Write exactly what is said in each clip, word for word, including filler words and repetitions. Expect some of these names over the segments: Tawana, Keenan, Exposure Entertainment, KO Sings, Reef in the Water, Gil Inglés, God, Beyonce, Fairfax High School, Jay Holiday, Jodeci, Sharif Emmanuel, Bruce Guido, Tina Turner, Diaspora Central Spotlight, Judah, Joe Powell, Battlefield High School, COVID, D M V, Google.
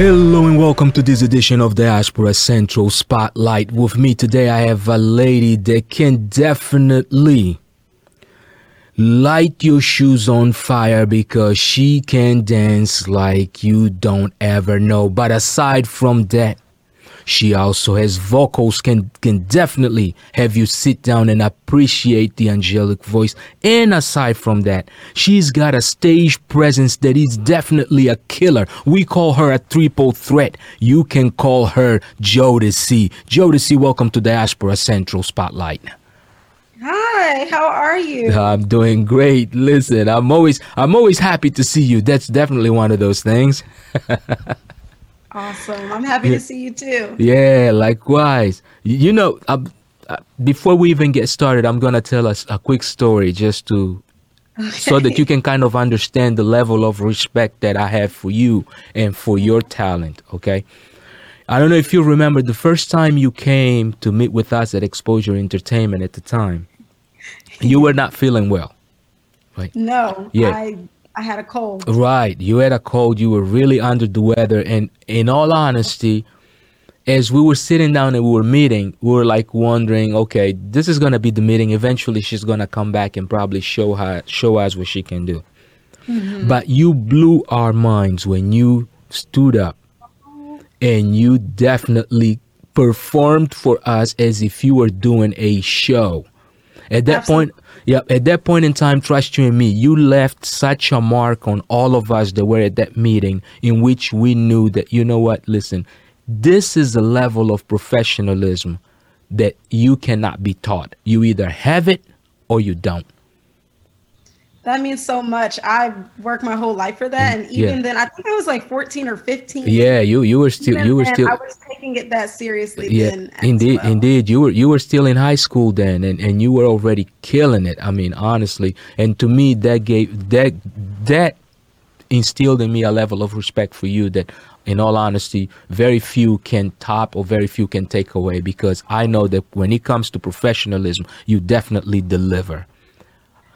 Hello and welcome to this edition of Diaspora Central Spotlight. With me today, I have a lady that can definitely light your shoes on fire because she can dance like you don't ever know. But aside from that, she also has vocals can can definitely have you sit down and appreciate the angelic voice. And aside from that, she's got a stage presence that is definitely a killer. We call her a triple threat. You can call her Jodeci. Jodeci, welcome to Diaspora Central Spotlight. Hi, how are you? I'm doing great. Listen, I'm always I'm always happy to see you. That's definitely one of those things. Awesome. I'm happy to see you too. Yeah, likewise. You know, uh, uh, before we even get started, I'm going to tell us a quick story just to okay. so that you can kind of understand the level of respect that I have for you and for your talent. Okay. I don't know if you remember the first time you came to meet with us at Exposure Entertainment at the time, you were not feeling well, right? No, yeah. I I had a cold. Right. You had a cold. You were really under the weather. And in all honesty, as we were sitting down and we were meeting, we were like wondering, okay, this is going to be the meeting. Eventually, she's going to come back and probably show her, show us what she can do. Mm-hmm. But you blew our minds when you stood up and you definitely performed for us as if you were doing a show. At that Absolutely. point, yeah, at that point in time, trust you and me, you left such a mark on all of us that were at that meeting in which we knew that, you know what, listen, this is a level of professionalism that you cannot be taught. You either have it or you don't. That means so much. I worked my whole life for that. And even yeah. then, I think I was like fourteen or fifteen. Yeah, you you were still, you were still. I was taking it that seriously yeah, then. Indeed, well. indeed. You were you were still in high school then, and, and you were already killing it. I mean, honestly. And to me, that gave, that, that instilled in me a level of respect for you that, in all honesty, very few can top or very few can take away, because I know that when it comes to professionalism, you definitely deliver.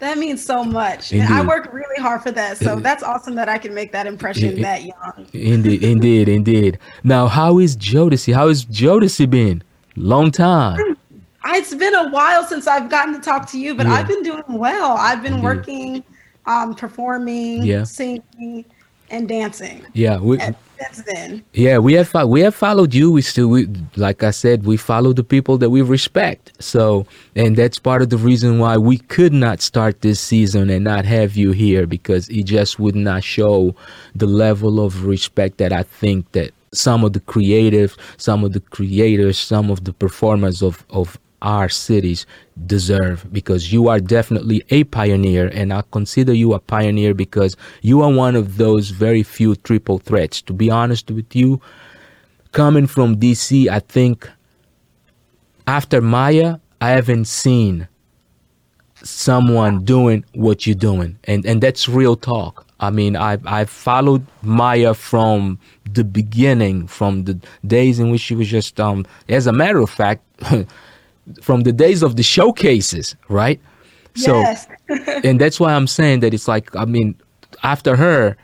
That means so much. And I worked really hard for that. So that's awesome that I can make that impression indeed, that young. Indeed, indeed, indeed. Now, how is Jodeci? How has Jodeci been? Long time. It's been a while since I've gotten to talk to you, but yeah. I've been doing well. I've been indeed. working, um, performing, yeah. singing, and dancing. Yeah. We, and since then. Yeah, we have we have followed you. We still, we, like I said, we follow the people that we respect. So, and that's part of the reason why we could not start this season and not have you here, because it just would not show the level of respect that I think that some of the creative, some of the creators, some of the performers of, of our cities deserve, because you are definitely a pioneer, and I consider you a pioneer because you are one of those very few triple threats. To be honest with you, coming from D C, I think after Maya, I haven't seen someone doing what you're doing, and and that's real talk. I mean, I've, I've followed Maya from the beginning, from the days in which she was just, um, as a matter of fact, from the days of the showcases, right? Yes. So, and that's why I'm saying that it's like, I mean, after her,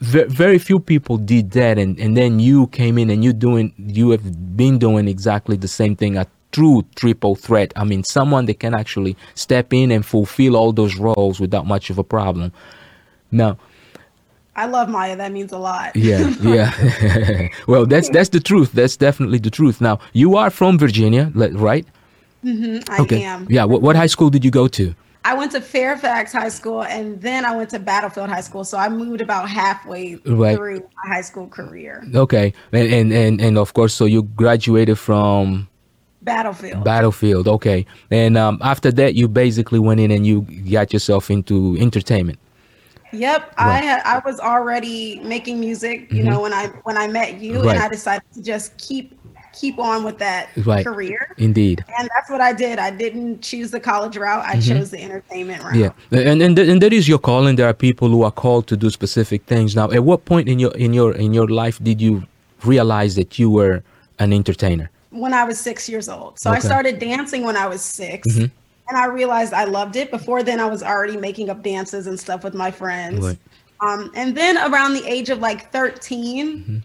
ve- very few people did that. And, and then you came in and you doing, you have been doing exactly the same thing, a true triple threat. I mean, someone that can actually step in and fulfill all those roles without much of a problem. Now, I love Maya. That means a lot. Yeah, yeah. Well, that's that's the truth. That's definitely the truth. Now, you are from Virginia, right? Mm-hmm, I okay. am. Yeah. What, what high school did you go to? I went to Fairfax High School, and then I went to Battlefield High School. So I moved about halfway right. through my high school career. Okay, and, and and and of course, so you graduated from Battlefield. Battlefield. Okay, and um, after that, you basically went in and you got yourself into entertainment. Yep, right. I had, I was already making music, you mm-hmm. know, when I when I met you, right. and I decided to just keep. keep on with that right. career. Indeed. And that's what I did. I didn't choose the college route. I mm-hmm. chose the entertainment route. Yeah. And and, th- and that is your calling. There are people who are called to do specific things. Now, at what point in your in your in your life did you realize that you were an entertainer? When I was six years old. So okay. I started dancing when I was six. Mm-hmm. And I realized I loved it. Before then, I was already making up dances and stuff with my friends. Right. Um, and then around the age of like thirteen, mm-hmm.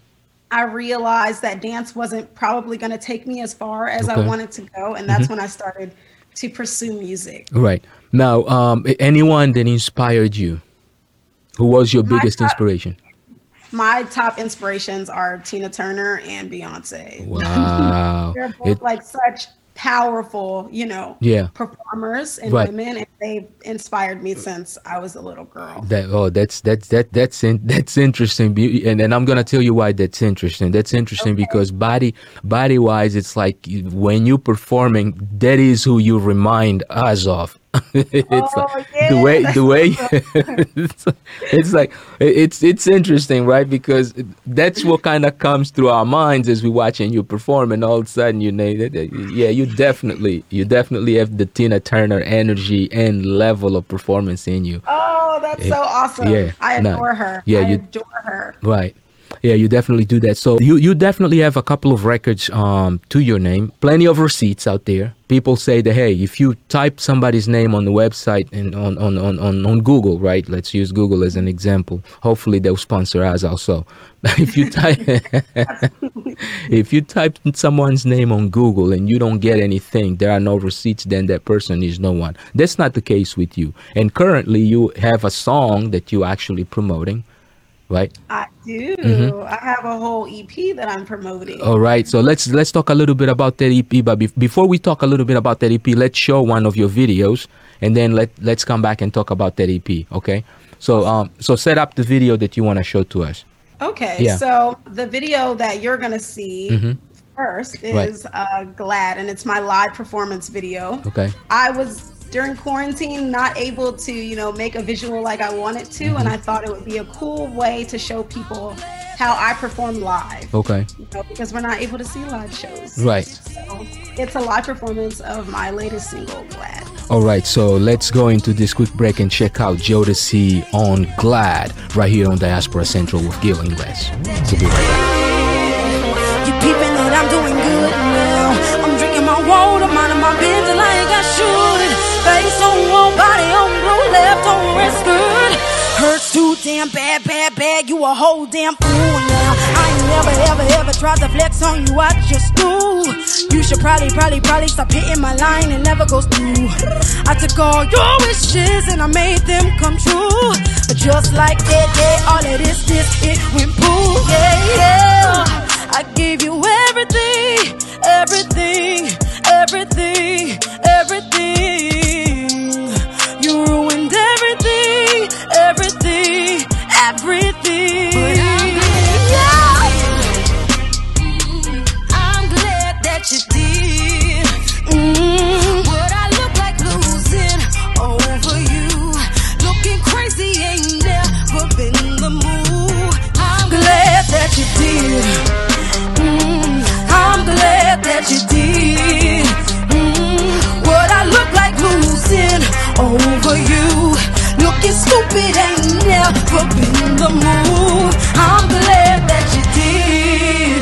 I realized that dance wasn't probably going to take me as far as okay. I wanted to go. And that's mm-hmm. when I started to pursue music. Right. Now, um, anyone that inspired you? Who was your my biggest top, inspiration? My top inspirations are Tina Turner and Beyonce. Wow. They're both it, like such powerful, you know, yeah. performers and right. women, and they've inspired me since I was a little girl. That oh, that's that's that that's in, that's interesting. And and I'm gonna tell you why that's interesting. That's interesting okay. because body body wise, it's like when you're performing, that is who you remind us of. it's oh, like, yeah. the way the way it's, it's like it's it's interesting, right? Because that's what kind of comes through our minds as we watching you perform, and all of a sudden you know yeah you definitely you definitely have the Tina Turner energy and level of performance in you. Oh, that's it, so awesome. Yeah, I adore nah, her. Yeah, I you adore her. Right. Yeah, you definitely do that. So you, you definitely have a couple of records um, to your name, plenty of receipts out there. People say that, hey, if you type somebody's name on the website and on, on, on, on, on Google, right? Let's use Google as an example. Hopefully they'll sponsor us also. if you type if you type someone's name on Google and you don't get anything, there are no receipts, then that person is no one. That's not the case with you. And currently you have a song that you're actually promoting. Right. I do. Mm-hmm. I have a whole E P that I'm promoting. All right. So let's let's talk a little bit about that E P. But be- before we talk a little bit about that E P, let's show one of your videos, and then let let's come back and talk about that E P. Okay. So um so set up the video that you want to show to us. Okay. Yeah. So the video that you're gonna see mm-hmm. first is right. uh Glad, and it's my live performance video. Okay. I was. During quarantine, not able to, you know, make a visual like I wanted to, mm-hmm. and I thought it would be a cool way to show people how I perform live. Okay. You know, because we're not able to see live shows. Right. So it's a live performance of my latest single, Glad. All right, so let's go into this quick break and check out Jodeci on Glad right here on Diaspora Central with Gil Inglés. We'll be right back. You peeping that I'm doing good now. I'm drinking my water, minding my business like I should. Face on one body, on blue, left on wrist, good. Hurts too damn bad, bad, bad. You a whole damn fool now. I ain't never, ever, ever tried to flex on you. I just do. You should probably, probably, probably stop hitting my line. It never goes through. I took all your wishes and I made them come true. But just like that, yeah, all of this, this, it went boom. Yeah, yeah. I gave you everything, everything, everything, everything. Everything, everything. But I'm glad, yeah. I'm glad that you did. Mm. What I look like losing over you, looking crazy, ain't never been the move. I'm glad that you did. Mm. I'm glad that you did. Mm. What I look like losing over you. Looking stupid ain't never been the move. I'm glad that you did.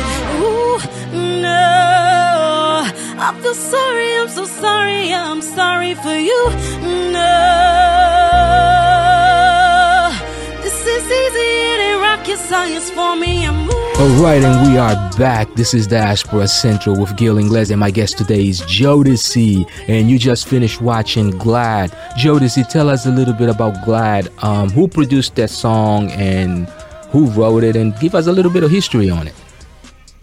Ooh, no, I feel sorry, I'm so sorry, I'm sorry for you. No, this is easy, it ain't rocket science for me. I'm Alright, and we are back. This is Diaspora Central with Gil Inglés, and my guest today is Jodeci, and you just finished watching Glad. Jodeci, tell us a little bit about Glad. Um, who produced that song and who wrote it, and give us a little bit of history on it.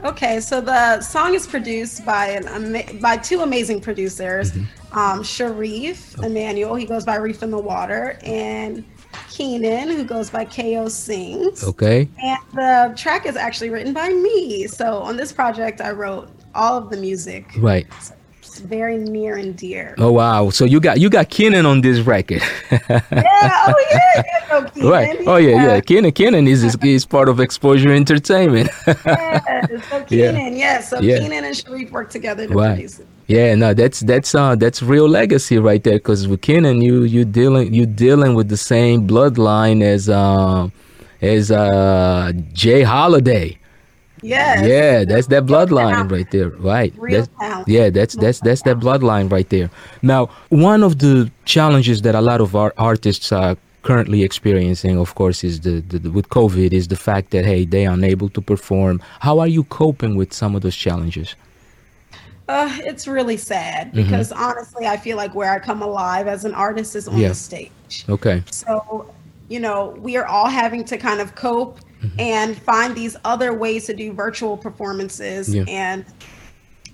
Okay, so the song is produced by an ama- by two amazing producers, mm-hmm. um, Sharif Emmanuel, he goes by Reef in the Water, and Keenan, who goes by K O Sings. Okay. And the track is actually written by me. So on this project, I wrote all of the music. Right. So it's very near and dear. Oh, wow. So you got you got Keenan on this record. yeah. Oh, yeah. You know Keenan. Right. Oh, yeah. Yeah. yeah. Keenan, Keenan is, is, is part of Exposure Entertainment. yeah. So Keenan, yeah. yeah. So yeah. Keenan and Sharif worked together to right. produce it. Yeah, no, that's that's uh that's real legacy right there. Because with Kenan, you you dealing you dealing with the same bloodline as uh, as uh, Jay Holiday. Yeah. Yeah, that's that bloodline right there, right? Real that's, yeah, that's that's that's that bloodline right there. Now, one of the challenges that a lot of our artists uh, currently experiencing, of course, is the, the, the with COVID, is the fact that, hey, they are unable to perform. How are you coping with some of those challenges? Uh, it's really sad because mm-hmm. honestly, I feel like where I come alive as an artist is on yeah. the stage. Okay. So, you know, we are all having to kind of cope mm-hmm. and find these other ways to do virtual performances. Yeah. And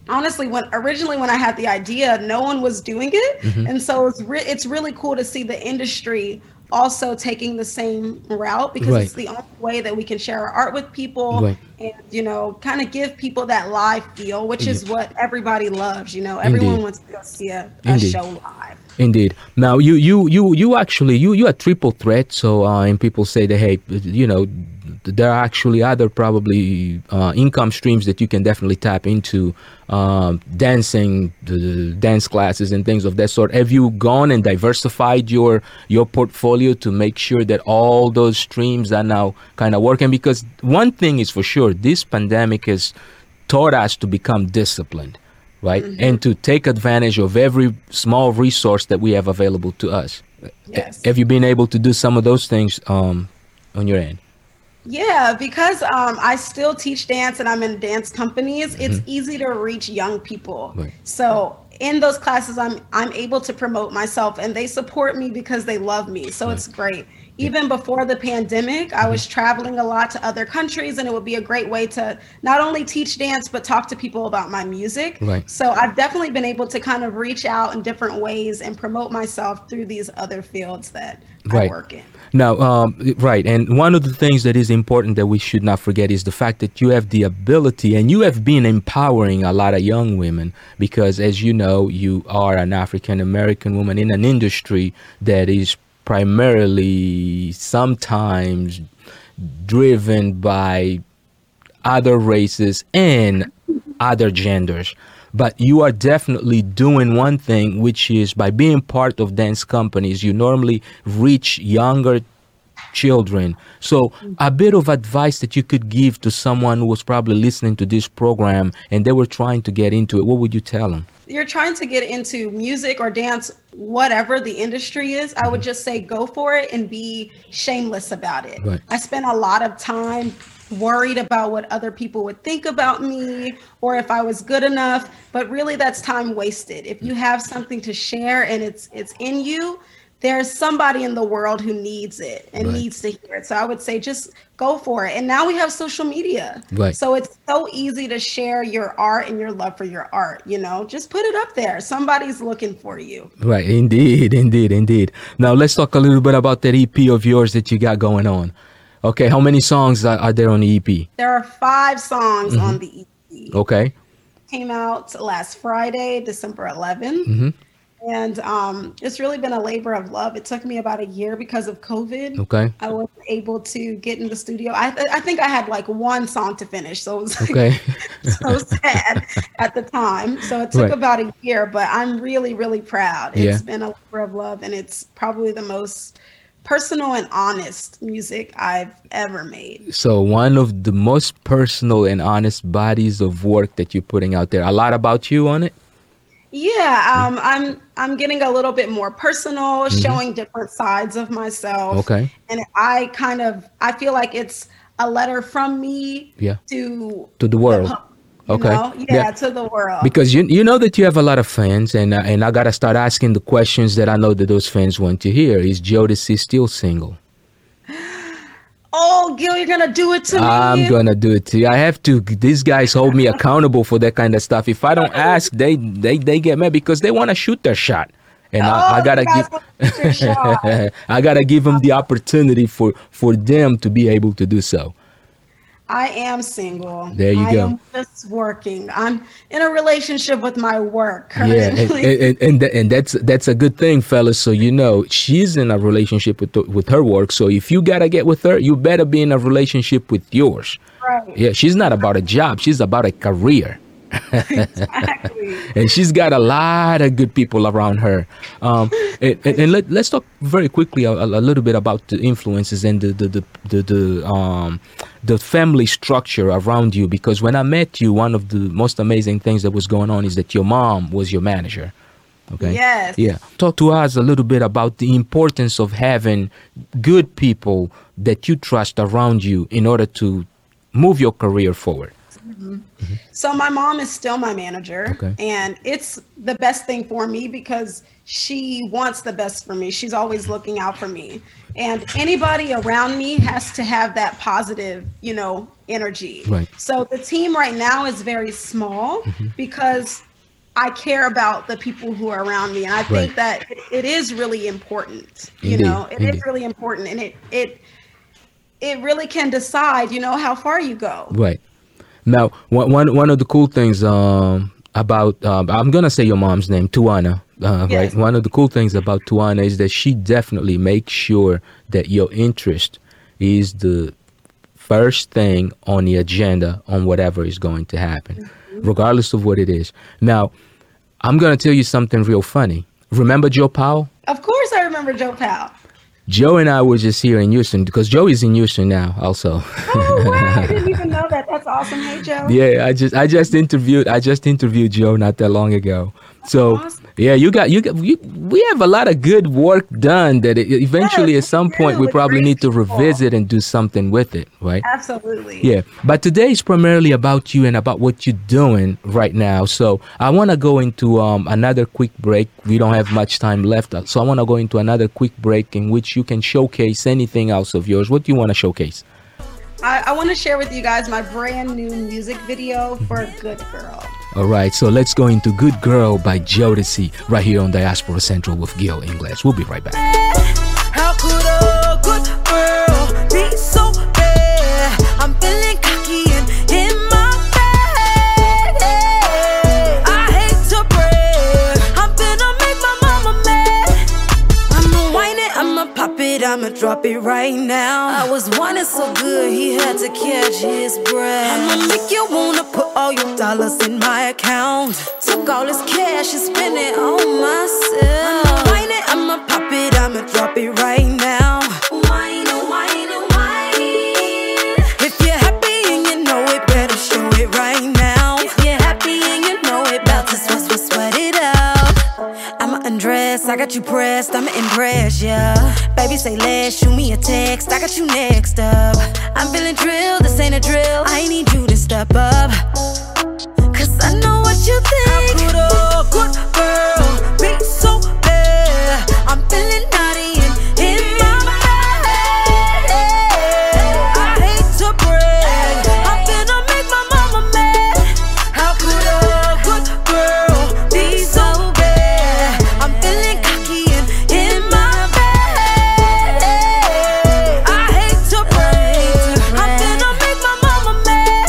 honestly, when originally when I had the idea, no one was doing it. Mm-hmm. And so it's, re- it's really cool to see the industry also taking the same route, because right. it's the only way that we can share our art with people right. and, you know, kind of give people that live feel, which Indeed. Is what everybody loves. You know, everyone Indeed. Wants to go see a, a show live. Indeed. Now, you you you you actually you you are triple threat. So uh, and people say that, hey, you know, there are actually other probably uh, income streams that you can definitely tap into, um, dancing, the dance classes and things of that sort. Have you gone and diversified your your portfolio to make sure that all those streams are now kind of working? Because one thing is for sure, this pandemic has taught us to become disciplined, right? Mm-hmm. And to take advantage of every small resource that we have available to us. Yes. Have you been able to do some of those things um, on your end? Yeah, because um, I still teach dance and I'm in dance companies, mm-hmm. it's easy to reach young people. Right. So in those classes, I'm I'm able to promote myself and they support me because they love me. So right. it's great. Even yeah. before the pandemic, I was traveling a lot to other countries, and it would be a great way to not only teach dance, but talk to people about my music. Right. So I've definitely been able to kind of reach out in different ways and promote myself through these other fields that right. I work in. Now, um, right. And one of the things that is important that we should not forget is the fact that you have the ability and you have been empowering a lot of young women, because, as you know, you are an African-American woman in an industry that is primarily sometimes driven by other races and other genders. But you are definitely doing one thing, which is by being part of dance companies, you normally reach younger children. So a bit of advice that you could give to someone who was probably listening to this program and they were trying to get into it, what would you tell them? You're trying to get into music or dance, whatever the industry is, I would just say go for it and be shameless about it. Right. I spent a lot of time worried about what other people would think about me or if I was good enough, but really that's time wasted. If you have something to share and it's it's in you, there's somebody in the world who needs it and right. needs to hear it. So I would say just go for it. And now we have social media. Right. So it's so easy to share your art and your love for your art. You know, just put it up there. Somebody's looking for you. Right. Indeed. Indeed. Indeed. Now let's talk a little bit about that E P of yours that you got going on. Okay. How many songs are, are there on the E P? There are five songs mm-hmm. on the E P. Okay. Came out last Friday, December eleventh. Mm-hmm. And um, it's really been a labor of love. It took me about a year because of COVID. Okay. I wasn't able to get in the studio. I th- I think I had like one song to finish. So it was like okay. so sad at the time. So it took right. about a year, but I'm really, really proud. It's yeah. been a labor of love, and it's probably the most personal and honest music I've ever made. So one of the most personal and honest bodies of work that you're putting out there. A lot about you on it? Yeah, um, I'm I'm getting a little bit more personal, mm-hmm. showing different sides of myself. Okay. And I kind of, I feel like it's a letter from me yeah. to... To the world. The, okay. Know? Yeah, yeah, to the world. Because you you know that you have a lot of fans, and, uh, and I got to start asking the questions that I know that those fans want to hear. Is Jodeci still single? Oh, Gil, you're going to do it to me. I'm going to do it to you. I have to. These guys hold me accountable for that kind of stuff. If I don't ask, they they, they get mad because they want to shoot their shot. And oh, I, I got to give, give them the opportunity for, for them to be able to do so. I am single. There you I go. I am just working. I'm in a relationship with my work currently. Yeah, and, and, and, and that's that's a good thing, fellas. So, you know, she's in a relationship with, the, with her work. So if you got to get with her, you better be in a relationship with yours. Right. Yeah, she's not about a job. She's about a career. Exactly. And she's got a lot of good people around her. Um, and and, and let, let's talk very quickly a, a little bit about the influences and the the, the, the, the um the family structure around you. Because when I met you, one of the most amazing things that was going on is that your mom was your manager. Okay. Yes. Yeah. Talk to us a little bit about the importance of having good people that you trust around you in order to move your career forward. Mm-hmm. Mm-hmm. So my mom is still my manager, okay, and it's the best thing for me because she wants the best for me. She's always looking out for me, and anybody around me has to have that positive, you know, energy. Right. So the team right now is very small, mm-hmm, because I care about the people who are around me. And I think right. that it is really important, you Indeed. know, it Indeed. is really important. And it, it, it really can decide, you know, how far you go. Right. Now, one, one of the cool things um, about, um, I'm going to say your mom's name, Tawana, uh, yes. right? One of the cool things about Tawana is that she definitely makes sure that your interest is the first thing on the agenda on whatever is going to happen, mm-hmm, regardless of what it is. Now, I'm going to tell you something real funny. Remember Joe Powell? Of course I remember Joe Powell. Joe and I were just here in Houston because Joe is in Houston now also. Oh, wow. I didn't even know that. That's awesome. Hey, Joe. Yeah, I just I just interviewed I just interviewed Joe not that long ago. That's so, awesome. yeah, you got you got you, we have a lot of good work done that it, eventually yes, at some point do, we probably need to revisit people. and do something with it, right? Absolutely. Yeah, but today is primarily about you and about what you're doing right now. So, I want to go into um, another quick break. We don't have much time left. So, I want to go into another quick break in which you can showcase anything else of yours. What do you want to showcase? I, I want to share with you guys my brand new music video for Good Girl. All right, so let's go into Good Girl by Jodeci right here on Diaspora Central with Gil Inglés. We'll be right back. How could a good girl be so bad? I'm feeling cocky and in my bed. I hate to brag. I'm gonna make my mama mad. I'ma whine it, I'ma pop it, I'ma drop it right now. I was whining so good, he had to catch his breath. I'ma make you wanna put all your dollars in my account. Took all his cash and spent it on myself. I'ma whine it, I'ma pop it, I'ma drop it right now. Whine, whine, whine. If you're happy and you know it, better show it right now. If you're happy and you know it, bout to sweat, sweat, sweat it out. I'ma undress, I got you pressed, I'ma impress ya. Yeah. Baby, say less, shoot me a text, I got you next up. I'm feeling drilled, this ain't a drill, I need you to step up. Cause I know what you think. How could a good girl be so bad? I'm feeling naughty and in my bed. I hate to brag. I'm gonna make my mama mad. How could a good girl be so bad? I'm feeling cocky and in my bed. I hate to brag. I'm gonna make my mama mad.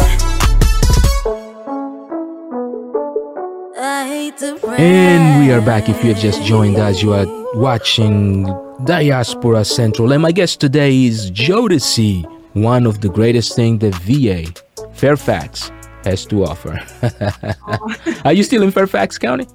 I hate to brag. And we are back. If you have just joined us, you are watching Diaspora Central, and my guest today is Jodeci, one of the greatest things that V A, Fairfax, has to offer. Are you still in Fairfax County?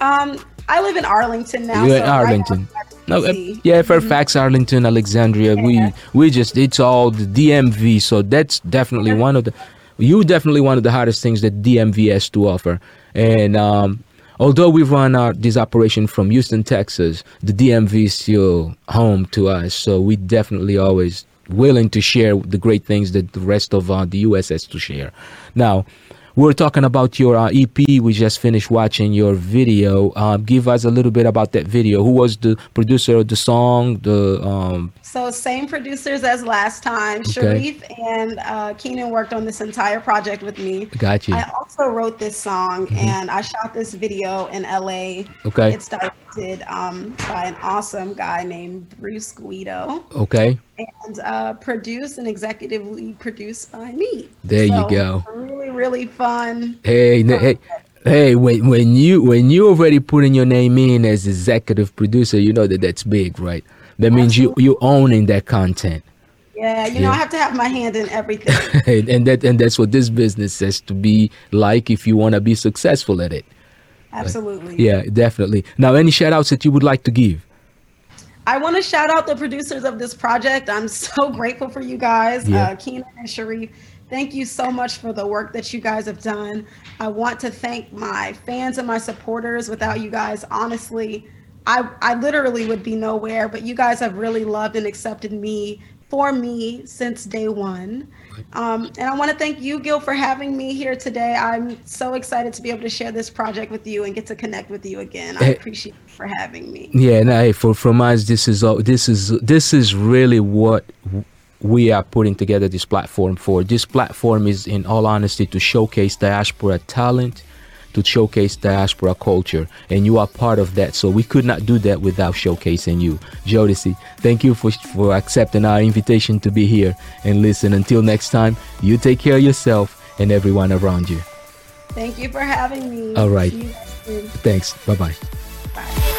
Um, I live in Arlington now. You're so in Arlington. Right now, no, uh, yeah, Fairfax, mm-hmm, Arlington, Alexandria. Yeah. We we just it's all the D M V, so that's definitely yeah. one of the you definitely one of the hardest things that D M V has to offer, and um. Although we run our, this operation from Houston, Texas, the D M V is still home to us. So we definitely always willing to share the great things that the rest of uh, the U S has to share. Now, we're talking about your uh, E P. We just finished watching your video. Um, give us a little bit about that video. Who was the producer of the song? The um... So same producers as last time. Okay. Sharif and uh, Keenan worked on this entire project with me. Got you. I also wrote this song, mm-hmm, and I shot this video in L A. Okay. It's directed um, by an awesome guy named Bruce Guido. Okay. And uh, produced and executively produced by me. There so, you go. Really, really fun. Hey, um, hey, hey! When when you when you already putting your name in as executive producer, you know that that's big, right? That absolutely. means you you owning that content. Yeah, you yeah. know, I have to have my hand in everything. and, and that and that's what this business has to be like if you want to be successful at it. Absolutely. Like, yeah, definitely. Now, any shout outs that you would like to give? I want to shout out the producers of this project. I'm so grateful for you guys. Yeah. Uh, Keenan and Sharif Thank you so much for the work that you guys have done. I want to thank my fans and my supporters. Without you guys, honestly, I, I literally would be nowhere, but you guys have really loved and accepted me for me since day one. Um, and I want to thank you, Gil, for having me here today. I'm so excited to be able to share this project with you and get to connect with you again. I hey, appreciate you for having me. Yeah, no, hey, for from us, this is all, this is this is really what we are putting together this platform for. This platform is, in all honesty, to showcase diaspora talent, to showcase diaspora culture, and you are part of that. So we could not do that without showcasing you. Jodeci, thank you for, for accepting our invitation to be here. And listen, until next time, you take care of yourself and everyone around you. Thank you for having me. All right. Thanks. Bye-bye. Bye.